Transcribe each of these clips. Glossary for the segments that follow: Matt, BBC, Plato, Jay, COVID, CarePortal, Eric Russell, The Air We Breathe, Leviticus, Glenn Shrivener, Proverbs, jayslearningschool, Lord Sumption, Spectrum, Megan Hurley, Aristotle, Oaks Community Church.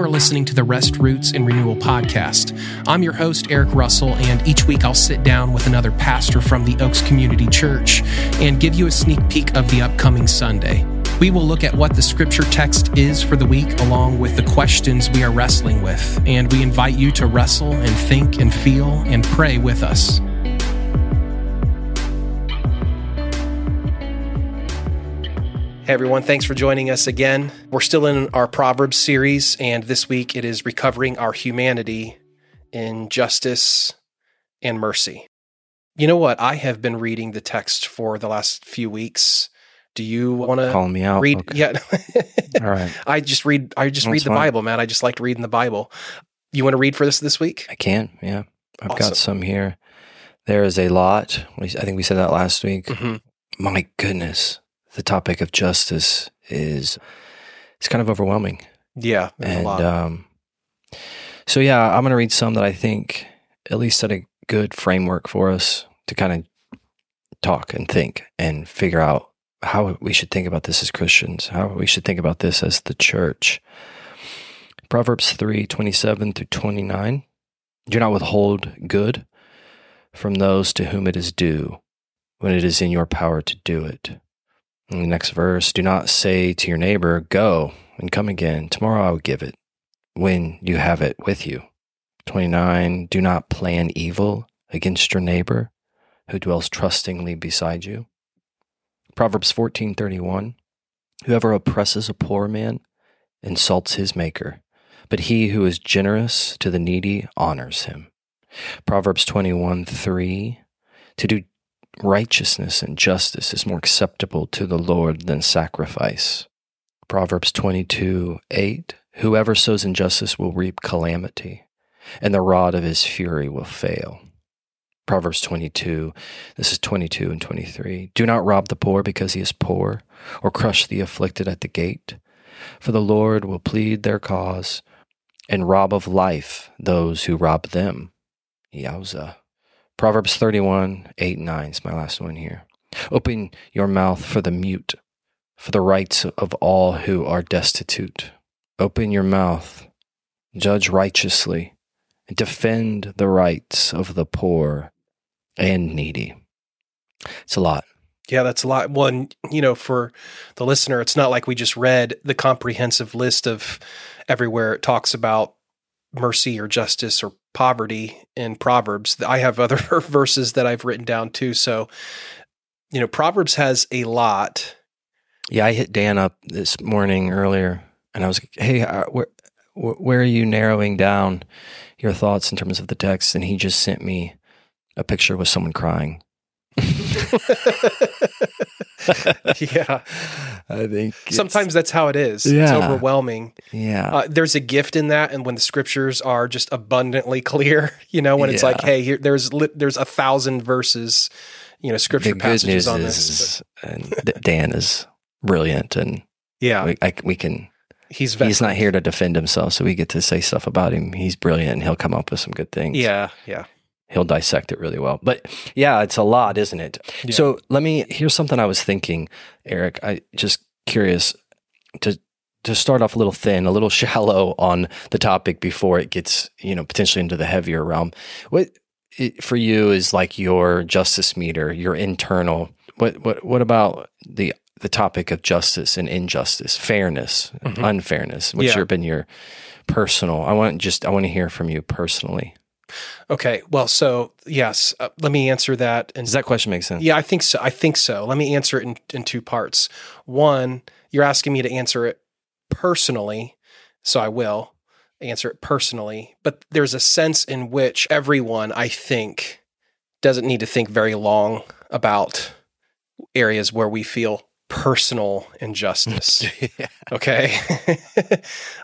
You are listening to the Rest, Roots, and Renewal podcast. I'm your host, Eric Russell, and each week I'll sit down with another pastor from the Oaks Community Church and give you a sneak peek of the upcoming Sunday. We will look at what the scripture text is for the week, along with the questions we are wrestling with, and we invite you to wrestle and think and feel and pray with us. Hey everyone, thanks for joining us again. We're still in our Proverbs series, and this week it is Recovering Our Humanity in Justice and Mercy. You know what? I have been reading the text for the last few weeks. Do you want to call me out? Read? Okay. Yeah. All right. I just read the Bible, man. I just like reading the Bible. You want to read for us this week? I can. Yeah, I've got some here. There is a lot. I think we said that last week. Mm-hmm. My goodness, the topic of justice is kind of overwhelming. Yeah, and a lot. So yeah, I'm going to read some that I think at least set a good framework for us to kind of talk and think and figure out how we should think about this as Christians, how we should think about this as the church. Proverbs 3:27 through 29. Do not withhold good from those to whom it is due, when it is in your power to do it. In the next verse, do not say to your neighbor, go and come again, tomorrow I will give it, when you have it with you. 29, do not plan evil against your neighbor who dwells trustingly beside you. Proverbs 14:31, whoever oppresses a poor man insults his maker, but he who is generous to the needy honors him. Proverbs 21:3, to do righteousness and justice is more acceptable to the Lord than sacrifice. Proverbs 22:8, whoever sows injustice will reap calamity, and the rod of his fury will fail. Proverbs 22, this is 22 and 23. Do not rob the poor because he is poor, or crush the afflicted at the gate. For the Lord will plead their cause and rob of life those who rob them. Yowza. Proverbs 31, 8 and 9 is my last one here. Open your mouth for the mute, for the rights of all who are destitute. Open your mouth, judge righteously, and defend the rights of the poor and needy. It's a lot. Yeah, that's a lot. Well, you know, for the listener, it's not like we just read the comprehensive list of everywhere it talks about mercy or justice or poverty in Proverbs. I have other verses that I've written down too. So, you know, Proverbs has a lot. Yeah, I hit Dan up this morning earlier, and I was like, hey, where are you narrowing down your thoughts in terms of the text? And he just sent me a picture with someone crying. Yeah. I think sometimes that's how it is. Yeah. It's overwhelming. Yeah. There's a gift in that. And when the scriptures are just abundantly clear, you know, when it's like, hey, here, there's 1,000 verses, you know, scripture passages on this. And Dan is brilliant. And yeah, we can... He's not here to defend himself, so we get to say stuff about him. He's brilliant, and he'll come up with some good things. Yeah, yeah. He'll dissect it really well. But yeah, it's a lot, isn't it? Yeah. So here's something I was thinking, Eric. I just curious to start off a little thin, a little shallow on the topic before it gets, you know, potentially into the heavier realm. What for you is like your justice meter, your internal. What about the topic of justice and injustice, fairness, mm-hmm. unfairness, which have been your personal. I want to hear from you personally. Okay. Well, so yes, let me answer that. And does that question make sense? Yeah, I think so. Let me answer it in two parts. One, you're asking me to answer it personally, so I will answer it personally, but there's a sense in which everyone, I think, doesn't need to think very long about areas where we feel personal injustice. Okay.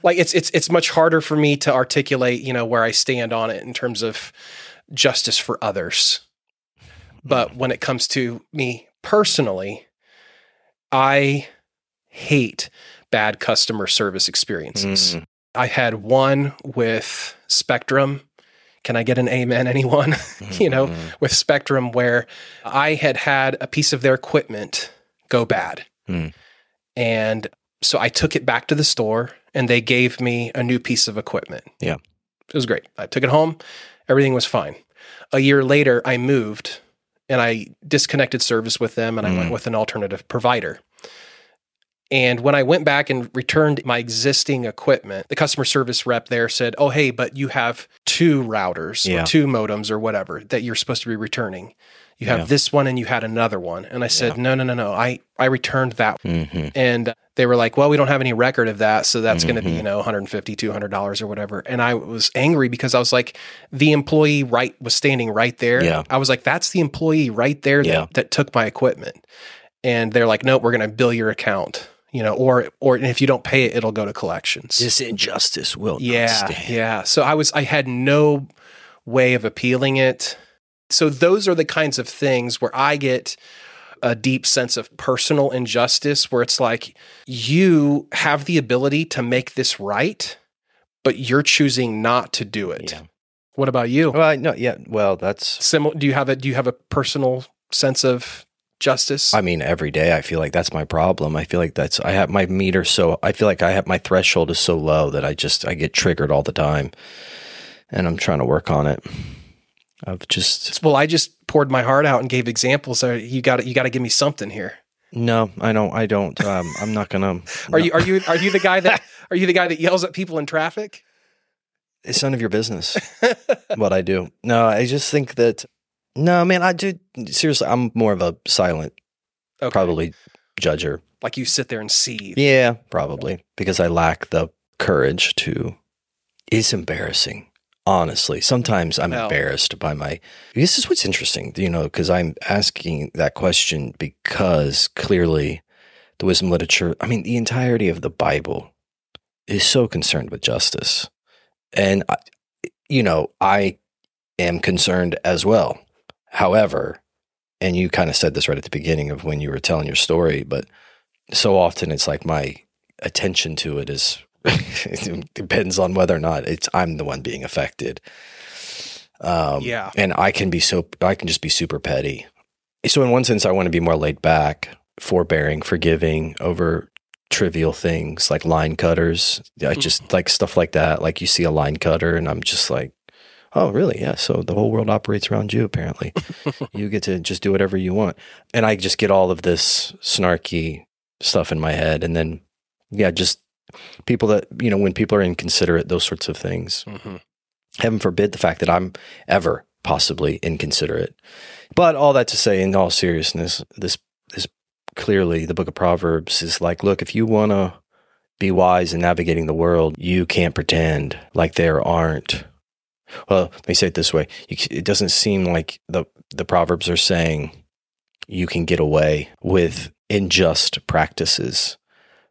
Like it's much harder for me to articulate, you know, where I stand on it in terms of justice for others. But when it comes to me personally, I hate bad customer service experiences. I had one with Spectrum. Can I get an amen, anyone? You know, with Spectrum, where I had a piece of their equipment go bad. And so I took it back to the store and they gave me a new piece of equipment. Yeah. It was great. I took it home. Everything was fine. A year later, I moved and I disconnected service with them and I went with an alternative provider. And when I went back and returned my existing equipment, the customer service rep there said, oh, hey, but you have two routers or two modems or whatever that you're supposed to be returning. You have this one and you had another one. And I said, no. I returned that one. Mm-hmm. And they were like, well, we don't have any record of that. So that's going to be, $150, $200 or whatever. And I was angry because I was like, the employee was standing right there. Yeah. I was like, that's the employee right there that took my equipment. And they're like, no, we're going to bill your account. Or if you don't pay it, it'll go to collections. This injustice will not stand. Yeah. So I had no way of appealing it. So those are the kinds of things where I get a deep sense of personal injustice, where it's like, you have the ability to make this right, but you're choosing not to do it. Yeah. What about you? Well, no, yeah. Well, that's similar. Do you have a personal sense of justice? I mean, every day I feel like that's my problem. I feel like my threshold is so low that I get triggered all the time, and I'm trying to work on it. I just poured my heart out and gave examples. You got to give me something here. No, I don't. I'm not gonna. Are you the guy that yells at people in traffic? It's none of your business what I do. No, I just think that. No, man, I do. Seriously, I'm more of a silent, probably judger. Like you sit there and seethe. Yeah, probably because I lack the courage to. It's embarrassing. Honestly, sometimes I'm embarrassed by my. This is what's interesting, because I'm asking that question because clearly the wisdom literature, I mean, the entirety of the Bible is so concerned with justice. And, I am concerned as well. However, and you kind of said this right at the beginning of when you were telling your story, but so often it's like my attention to it is. It depends on whether or not I'm the one being affected. And I can just be super petty. So in one sense, I want to be more laid back, forbearing, forgiving over trivial things like line cutters. I just like stuff like that. Like you see a line cutter and I'm just like, oh, really? Yeah. So the whole world operates around you, apparently. You get to just do whatever you want. And I just get all of this snarky stuff in my head. And then, just people that, when people are inconsiderate, those sorts of things. Mm-hmm. Heaven forbid the fact that I'm ever possibly inconsiderate. But all that to say, in all seriousness, this is clearly the book of Proverbs is like, look, if you want to be wise in navigating the world, you can't pretend like there aren't. Well, let me say it this way. It doesn't seem like the Proverbs are saying you can get away with unjust practices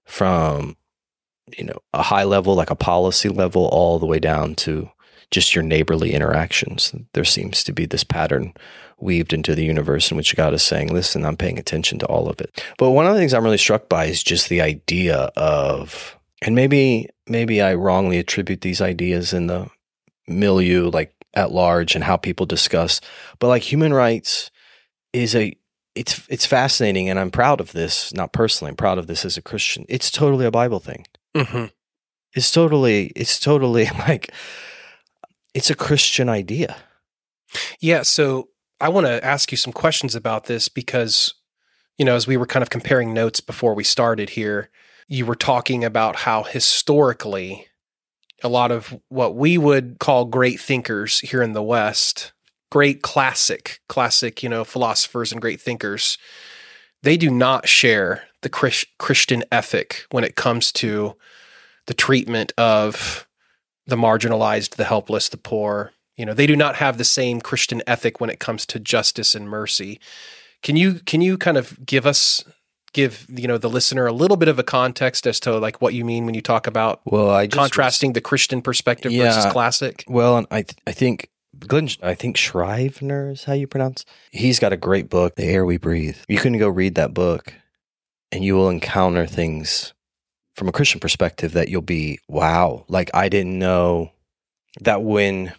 from a high level, like a policy level, all the way down to just your neighborly interactions. There seems to be this pattern weaved into the universe in which God is saying, listen, I'm paying attention to all of it. But one of the things I'm really struck by is just the idea of, and maybe I wrongly attribute these ideas in the milieu, like at large and how people discuss, but like human rights is it's fascinating. And I'm proud of this, not personally, I'm proud of this as a Christian. It's totally a Bible thing. Mm-hmm. It's totally like, it's a Christian idea. Yeah. So I want to ask you some questions about this because, as we were kind of comparing notes before we started here, you were talking about how historically a lot of what we would call great thinkers here in the West, great classic, philosophers and great thinkers, they do not share the Christian ethic when it comes to the treatment of the marginalized, the helpless, the poor. They do not have the same Christian ethic when it comes to justice and mercy. Can you kind of give the listener a little bit of a context as to like what you mean when you talk about contrasting the Christian perspective versus classic? Well, and I think Glenn, Shrivener is how you pronounce. He's got a great book, The Air We Breathe. You can go read that book and you will encounter things from a Christian perspective that you'll be, wow, like I didn't know that when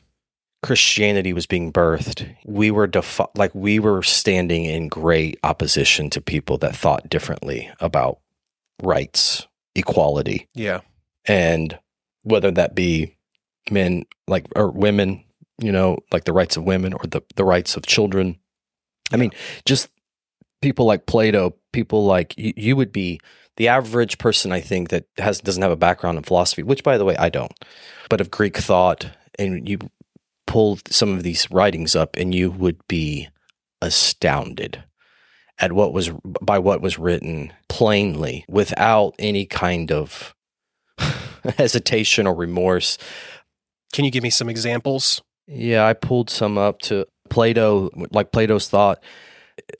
Christianity was being birthed, we were standing in great opposition to people that thought differently about rights, equality. Yeah. And whether that be men, like, or women, you know, like the rights of women or the rights of children. I mean, just people like Plato, people like you would be the average person, I think, that doesn't have a background in philosophy, which, by the way, I don't, but of Greek thought, and you pull some of these writings up and you would be astounded at what was written plainly without any kind of hesitation or remorse. Can you give me some examples? Yeah, I pulled some up to Plato, like Plato's thought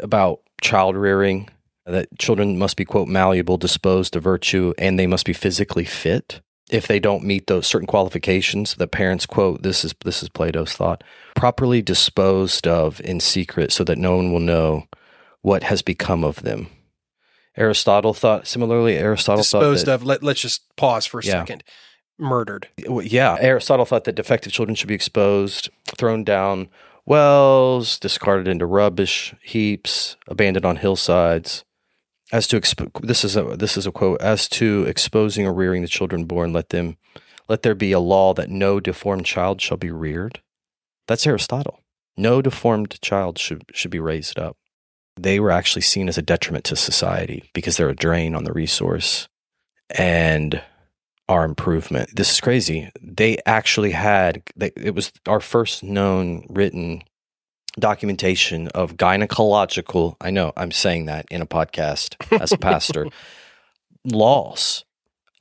about child rearing, that children must be, quote, malleable, disposed to virtue, and they must be physically fit. If they don't meet those certain qualifications, the parents, quote, this is Plato's thought, properly disposed of in secret so that no one will know what has become of them. Let's just pause for a second. Murdered. Yeah. Aristotle thought that defective children should be exposed, thrown down wells, discarded into rubbish heaps, abandoned on hillsides. As to this is a quote, as to exposing or rearing the children born, let there be a law that no deformed child shall be reared. That's Aristotle. No deformed child should be raised up. They were actually seen as a detriment to society because they're a drain on the resource and our improvement. This is crazy. They actually it was our first known written documentation of gynecological, I know I'm saying that in a podcast as a pastor, laws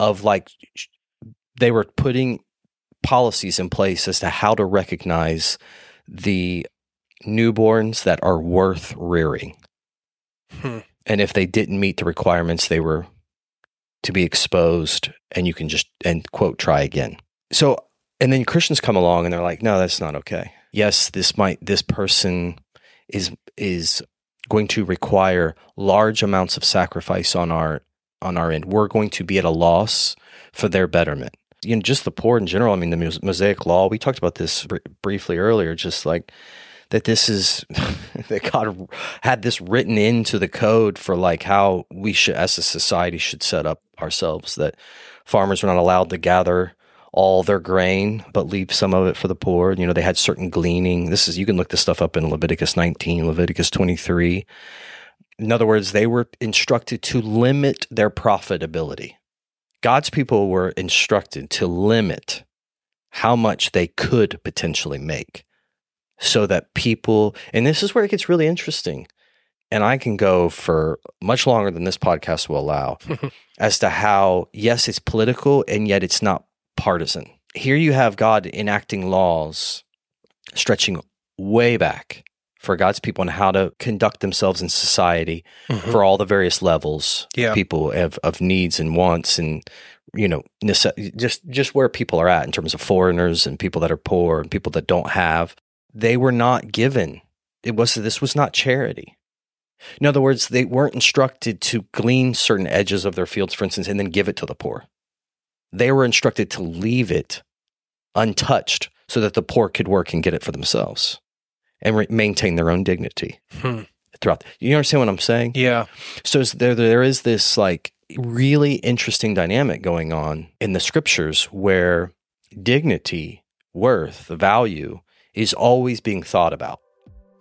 of, like, they were putting policies in place as to how to recognize the newborns that are worth rearing. And if they didn't meet the requirements, they were to be exposed, and you can just, and quote, try again. So, and then Christians come along and they're like, no, that's not okay. Yes, this person is going to require large amounts of sacrifice on our end. We're going to be at a loss for their betterment. You know, just the poor in general. I mean, the Mosaic Law, we talked about this briefly earlier, just like that that God had this written into the code for, like, how we should, as a society, should set up ourselves, that farmers were not allowed to gather all their grain, but leave some of it for the poor. You know, they had certain gleaning. You can look this stuff up in Leviticus 19, Leviticus 23. In other words, they were instructed to limit their profitability. God's people were instructed to limit how much they could potentially make, so that people, and this is where it gets really interesting, and I can go for much longer than this podcast will allow, as to how, yes, it's political, and yet it's not partisan. Here you have God enacting laws stretching way back for God's people on how to conduct themselves in society for all the various levels people have, of needs and wants, and, you know, just where people are at in terms of foreigners and people that are poor and people that don't have. They were not given. This was not charity. In other words, they weren't instructed to glean certain edges of their fields, for instance, and then give it to the poor. They were instructed to leave it untouched so that the poor could work and get it for themselves and maintain their own dignity throughout. You understand what I'm saying? Yeah. So there is this, like, really interesting dynamic going on in the scriptures where dignity, worth, value is always being thought about,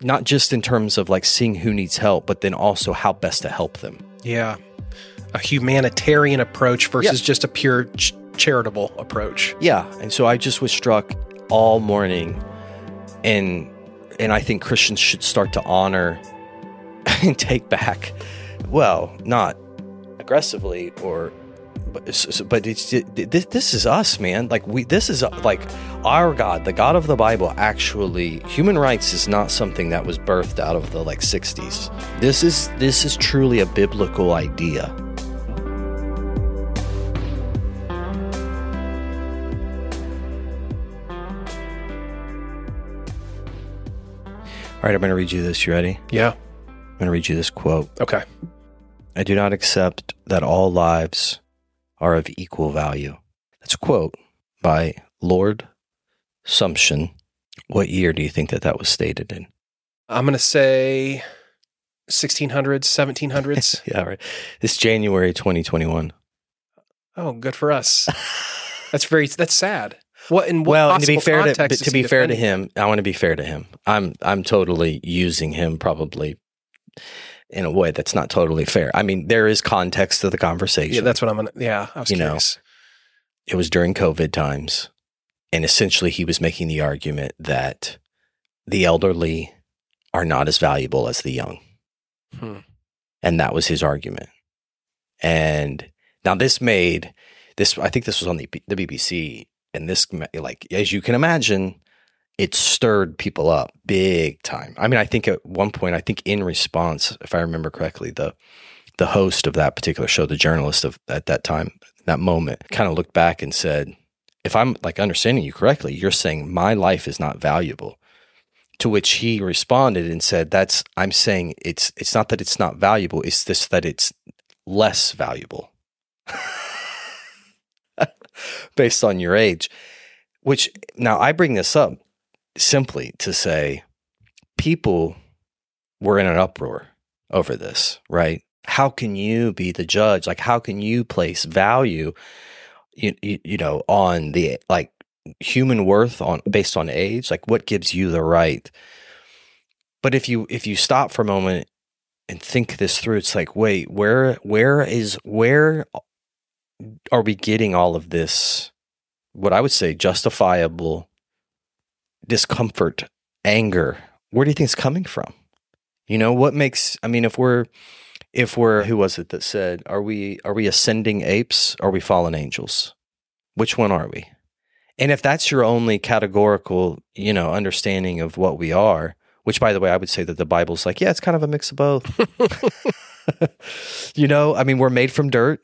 not just in terms of, like, seeing who needs help, but then also how best to help them. Yeah. A humanitarian approach versus just a pure charitable approach. Yeah. And so I just was struck all morning, and I think Christians should start to honor and take back, well, not aggressively but this is us, man. Like, this is, like, our God, the God of the Bible. Actually, human rights is not something that was birthed out of the, like, 60s. This is truly a biblical idea. All right, I'm going to read you this. You ready? Yeah. I'm going to read you this quote. Okay. I do not accept that all lives are of equal value. That's a quote by Lord Sumption. What year do you think that was stated in? I'm going to say 1600s, 1700s. Yeah, right. It's January 2021. Oh, good for us. That's sad. What in what well, possible and to be fair context to be fair defending? To him, I want to be fair to him. I'm totally using him probably in a way that's not totally fair. I mean, there is context to the conversation. Yeah, that's what I'm gonna. Yeah, I was curious. It was during COVID times, and essentially he was making the argument that the elderly are not as valuable as the young. And that was his argument. And now this made this. I think this was on the BBC. And this, like, as you can imagine, it stirred people up big time. I mean, I think at one point, I think in response, if I remember correctly, the host of that particular show, the journalist of at that time, that moment, kind of looked back and said, if I'm like understanding you correctly, you're saying my life is not valuable. To which he responded and said, I'm saying it's not that it's not valuable, it's this that it's less valuable. Based on your age, which now I bring this up simply to say people were in an uproar over this, right? How can you be the judge? Like, how can you place value, you know, on the like human worth on based on age? Like, what gives you the right? But if you stop for a moment and think this through, it's like, wait, where are we getting all of this, what I would say, justifiable discomfort, anger? Where do you think it's coming from? You know, what makes, I mean, if we're, who was it that said, are we ascending apes? Are we fallen angels? Which one are we? And if that's your only categorical, you know, understanding of what we are, which by the way, I would say that the Bible's like, yeah, it's kind of a mix of both. You know, I mean, we're made from dirt.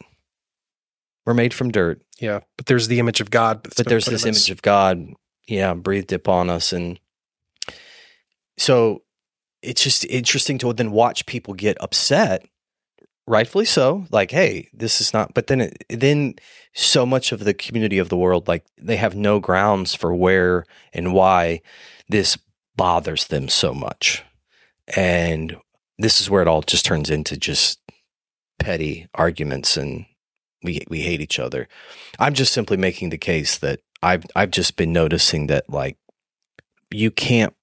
Yeah, but there's the image of God. But there's this image of God, yeah, breathed upon us. And so it's just interesting to then watch people get upset, rightfully so, like, hey, this is not, but then so much of the community of the world, like they have no grounds for where and why this bothers them so much. And this is where it all just turns into just petty arguments and we hate each other. I'm just simply making the case that I've just been noticing that, like, you can't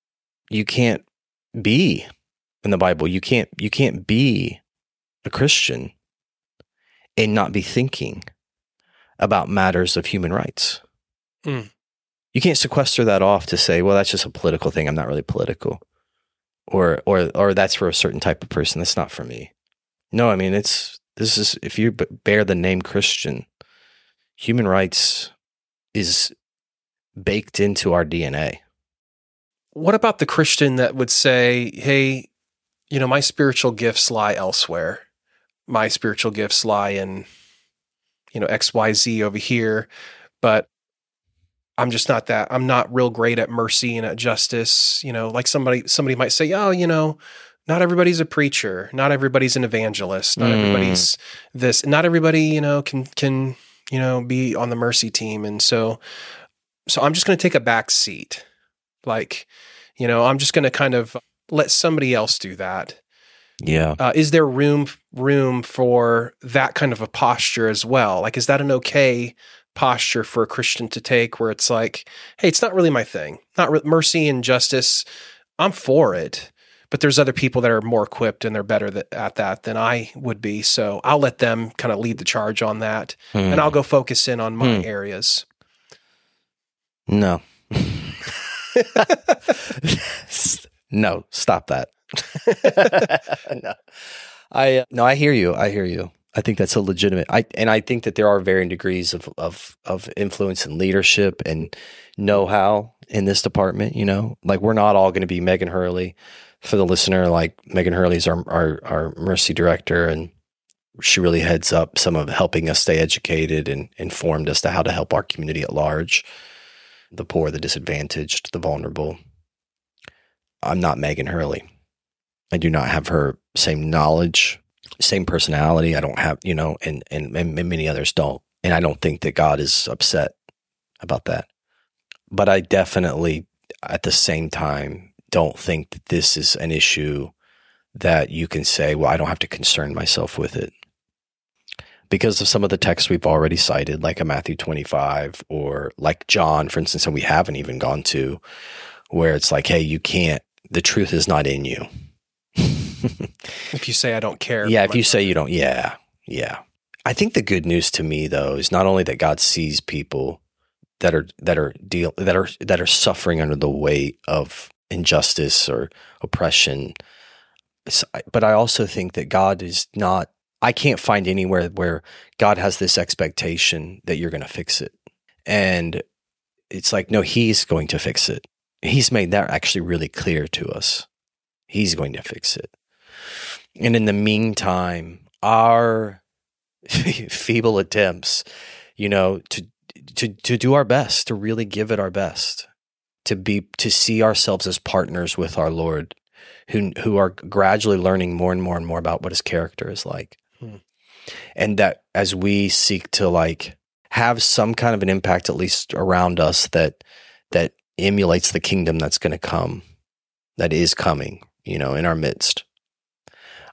be in the Bible. You can't be a Christian and not be thinking about matters of human rights. Mm. You can't sequester that off to say, well, that's just a political thing. I'm not really political, or that's for a certain type of person. That's not for me. No, I mean, this is, if you bear the name Christian, human rights is baked into our DNA. What about the Christian that would say, hey, you know, my spiritual gifts lie elsewhere. My spiritual gifts lie in, you know, XYZ over here, but I'm just not that. I'm not real great at mercy and at justice. You know, like somebody might say, oh, you know, not everybody's a preacher. Not everybody's an evangelist. Not everybody's this. Not everybody, you know, can you know, be on the mercy team. And so I'm just going to take a back seat. Like, you know, I'm just going to kind of let somebody else do that. Yeah. Is there room for that kind of a posture as well? Like, is that an okay posture for a Christian to take, where it's like, hey, it's not really my thing. Mercy and justice, I'm for it. But there's other people that are more equipped and they're better at that than I would be. So I'll let them kind of lead the charge on that, and I'll go focus in on my areas. No. No, stop that. I hear you. I think that's a legitimate. I think that there are varying degrees of influence and leadership and know-how in this department. You know, like, we're not all going to be Megan Hurley. For the listener, like, Megan Hurley is our mercy director, and she really heads up some of helping us stay educated and informed as to how to help our community at large, the poor, the disadvantaged, the vulnerable. I'm not Megan Hurley. I do not have her same knowledge, same personality. I don't have, you know, and many others don't. And I don't think that God is upset about that. But I definitely, at the same time, don't think that this is an issue that you can say, well, I don't have to concern myself with it. because of some of the texts we've already cited, like a Matthew 25 or like John, for instance, and we haven't even gone to, where it's like, hey, you can't, the truth is not in you. If you say I don't care. Yeah, if you say you don't, yeah. I think the good news to me, though, is not only that God sees people that are suffering under the weight of injustice or oppression, but I also think that God is not. I can't find anywhere where God has this expectation that you're going to fix it, and it's like, no, He's going to fix it. He's made that actually really clear to us. He's going to fix it, and in the meantime, our feeble attempts, to do our best, to really give it our best, to see ourselves as partners with our Lord, who are gradually learning more and more and more about what His character is like. And that as we seek to have some kind of an impact, at least around us, that emulates the kingdom that's going to come, that is coming, in our midst.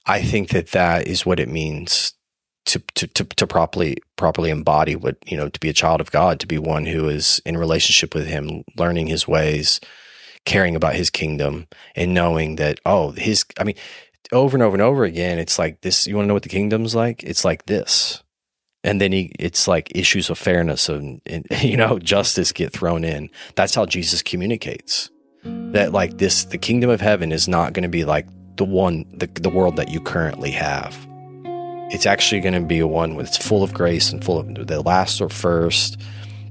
I think that is what it means to properly embody what, to be a child of God, to be one who is in relationship with Him, learning His ways, caring about His kingdom, and knowing that, over and over and over again, it's like this, you want to know what the kingdom's like? It's like this. And then it's like issues of fairness and justice get thrown in. That's how Jesus communicates that this, the kingdom of heaven is not going to be like the world that you currently have. It's actually going to be one that's full of grace and full of the last or first.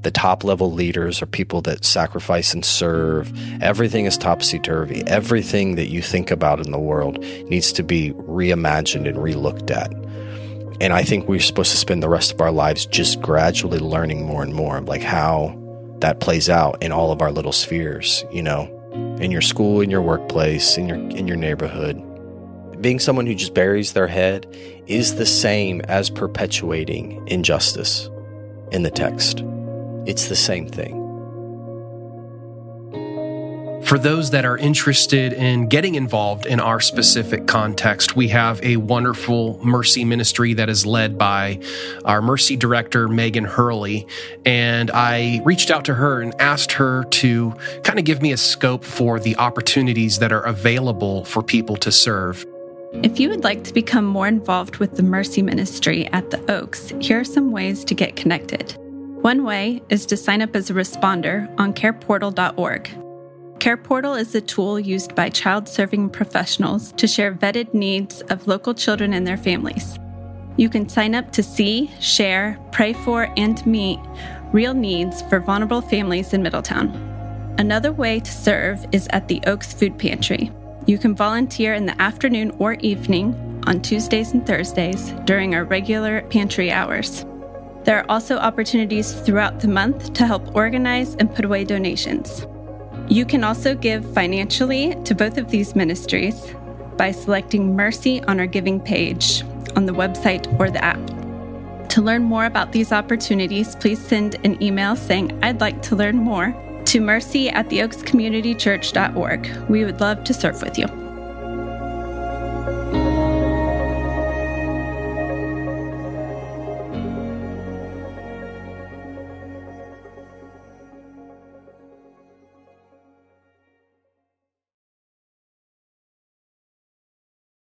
The top level leaders are people that sacrifice and serve. Everything is topsy-turvy. Everything that you think about in the world needs to be reimagined and relooked at. And I think we're supposed to spend the rest of our lives just gradually learning more and more how that plays out in all of our little spheres, in your school, in your workplace, in your neighborhood. Being someone who just buries their head is the same as perpetuating injustice in the text. It's the same thing. For those that are interested in getting involved in our specific context, we have a wonderful mercy ministry that is led by our mercy director, Megan Hurley. And I reached out to her and asked her to kind of give me a scope for the opportunities that are available for people to serve. If you would like to become more involved with the Mercy Ministry at the Oaks, here are some ways to get connected. One way is to sign up as a responder on careportal.org. CarePortal is a tool used by child-serving professionals to share vetted needs of local children and their families. You can sign up to see, share, pray for, and meet real needs for vulnerable families in Middletown. Another way to serve is at the Oaks Food Pantry. You can volunteer in the afternoon or evening on Tuesdays and Thursdays during our regular pantry hours. There are also opportunities throughout the month to help organize and put away donations. You can also give financially to both of these ministries by selecting Mercy on our giving page on the website or the app. To learn more about these opportunities, please send an email saying, "I'd like to learn more," to mercy@theoakscommunitychurch.org. We would love to serve with you.